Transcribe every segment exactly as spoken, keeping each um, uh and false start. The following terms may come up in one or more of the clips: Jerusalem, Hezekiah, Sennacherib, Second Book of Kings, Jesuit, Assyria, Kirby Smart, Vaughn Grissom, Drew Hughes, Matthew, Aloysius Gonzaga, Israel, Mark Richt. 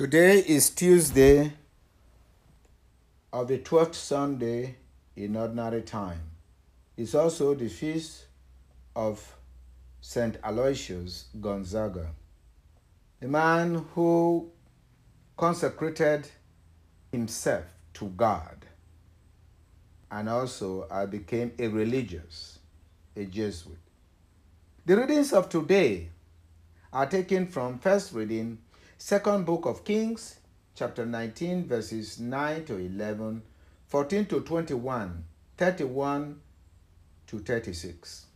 Today is Tuesday of the twelfth Sunday in Ordinary Time. It's also the feast of Saint Aloysius Gonzaga, the man who consecrated himself to God and also I became a religious, a Jesuit. The readings of today are taken from first reading, Second Book of Kings, chapter nineteen, verses nine to eleven, fourteen to twenty-one, thirty-one to thirty-six.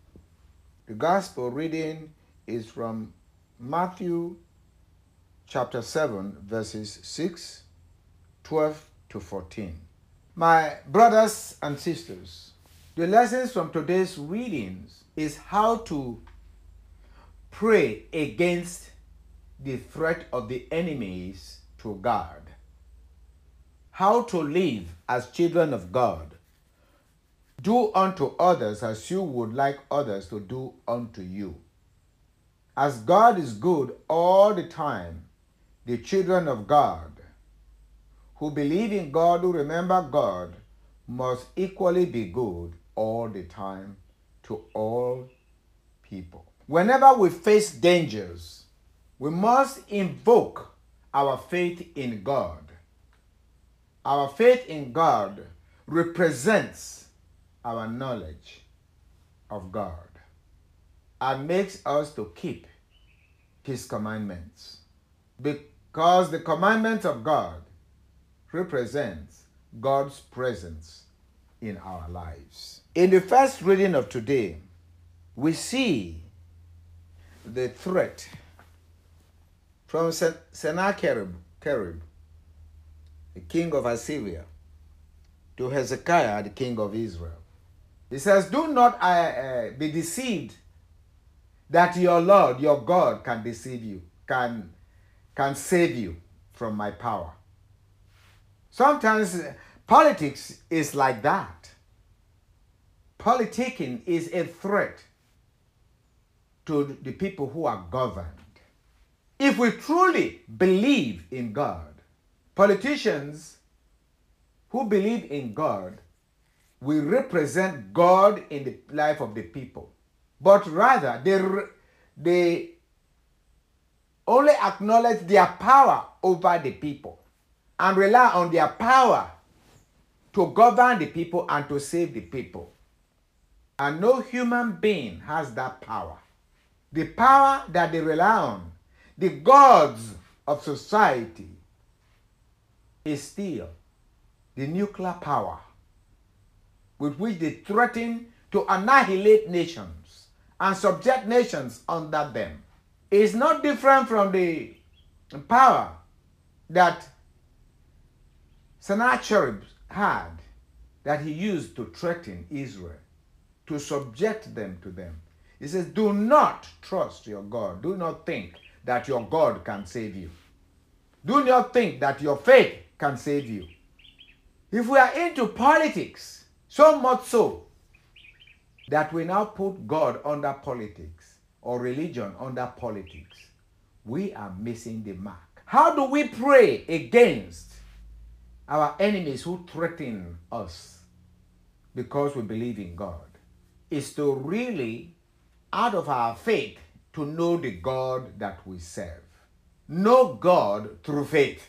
The gospel reading is from Matthew chapter seven, verses six, twelve to fourteen. My brothers and sisters, the lessons from today's readings is how to pray against the threat of the enemies to God. How to live as children of God. Do unto others as you would like others to do unto you. As God is good all the time, the children of God who believe in God, who remember God, must equally be good all the time to all people. Whenever we face dangers, we must invoke our faith in God. Our faith in God represents our knowledge of God and makes us to keep His commandments, because the commandments of God represents God's presence in our lives. In the first reading of today, we see the threat from Sennacherib, the king of Assyria, to Hezekiah, the king of Israel. He says, do not uh, uh, be deceived that your Lord, your God, can deceive you, can, can save you from my power. Sometimes politics is like that. Politicking is a threat to the people who are governed. If we truly believe in God, politicians who believe in God will represent God in the life of the people. But rather, they, they only acknowledge their power over the people and rely on their power to govern the people and to save the people. And no human being has that power. The power that they rely on, the gods of society, is still the nuclear power with which they threaten to annihilate nations and subject nations under them. It's not different from the power that Sennacherib had, that he used to threaten Israel, to subject them to them. He says, do not trust your God. Do not think that your God can save you. Do not think that your faith can save you. If we are into politics, so much so that we now put God under politics or religion under politics, we are missing the mark. How do we pray against our enemies who threaten us because we believe in God? Is to really, out of our faith, to know the God that we serve. Know God through faith.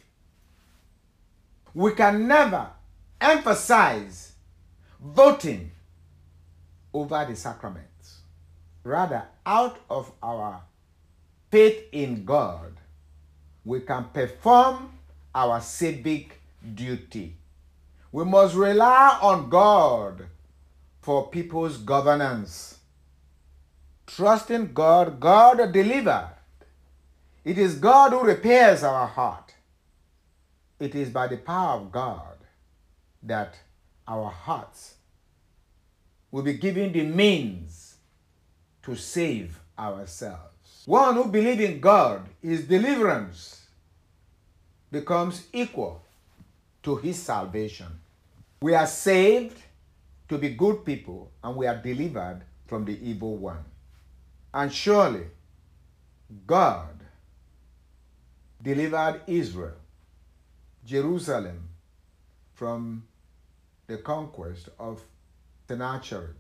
We can never emphasize voting over the sacraments. Rather, out of our faith in God, we can perform our civic duty. We must rely on God for people's governance. Trust in God. God delivers. It is God who repairs our heart. It is by the power of God that our hearts will be given the means to save ourselves. One who believes in God, his deliverance becomes equal to his salvation. We are saved to be good people, and we are delivered from the evil one. And surely, God delivered Israel Jerusalem from the conquest of Sennacherib.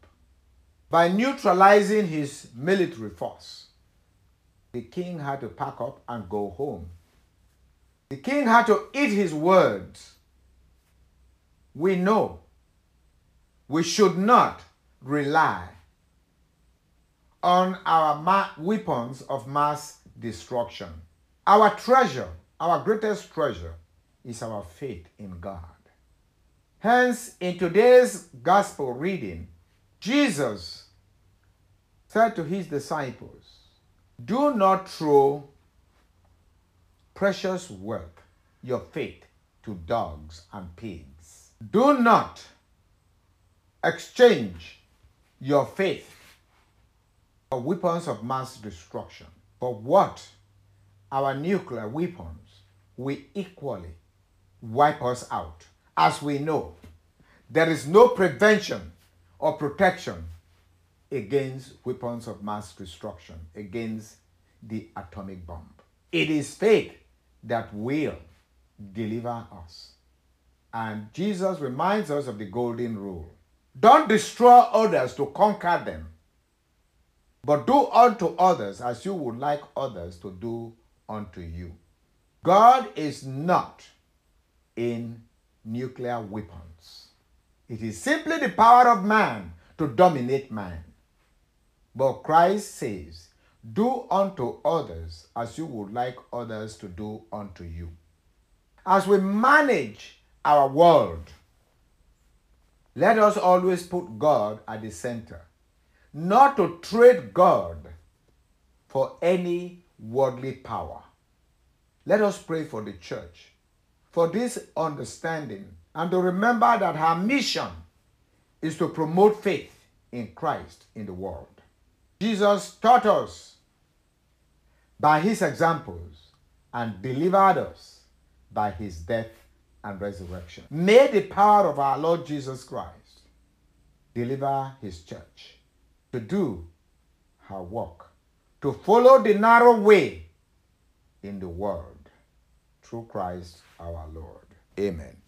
By neutralizing his military force, the king had to pack up and go home. The king had to eat his words. We know we should not rely on our weapons of mass destruction. Our treasure, our greatest treasure, is our faith in God. Hence, in today's gospel reading, Jesus said to his disciples, do not throw precious wealth, your faith, to dogs and pigs. Do not exchange your faith for weapons of mass destruction. For what? Our nuclear weapons will equally wipe us out. As we know, there is no prevention or protection against weapons of mass destruction, against the atomic bomb. It is faith that will deliver us. And Jesus reminds us of the golden rule. Don't destroy others to conquer them, but do unto others as you would like others to do unto you. God is not in nuclear weapons. It is simply the power of man to dominate man. But Christ says, do unto others as you would like others to do unto you. As we manage our world, let us always put God at the center, not to trade God for any worldly power. Let us pray for the church, for this understanding, and to remember that her mission is to promote faith in Christ in the world. Jesus taught us by his examples and delivered us by his death and resurrection. May the power of our Lord Jesus Christ deliver his church to do her work, to follow the narrow way in the world through Christ our Lord. Amen.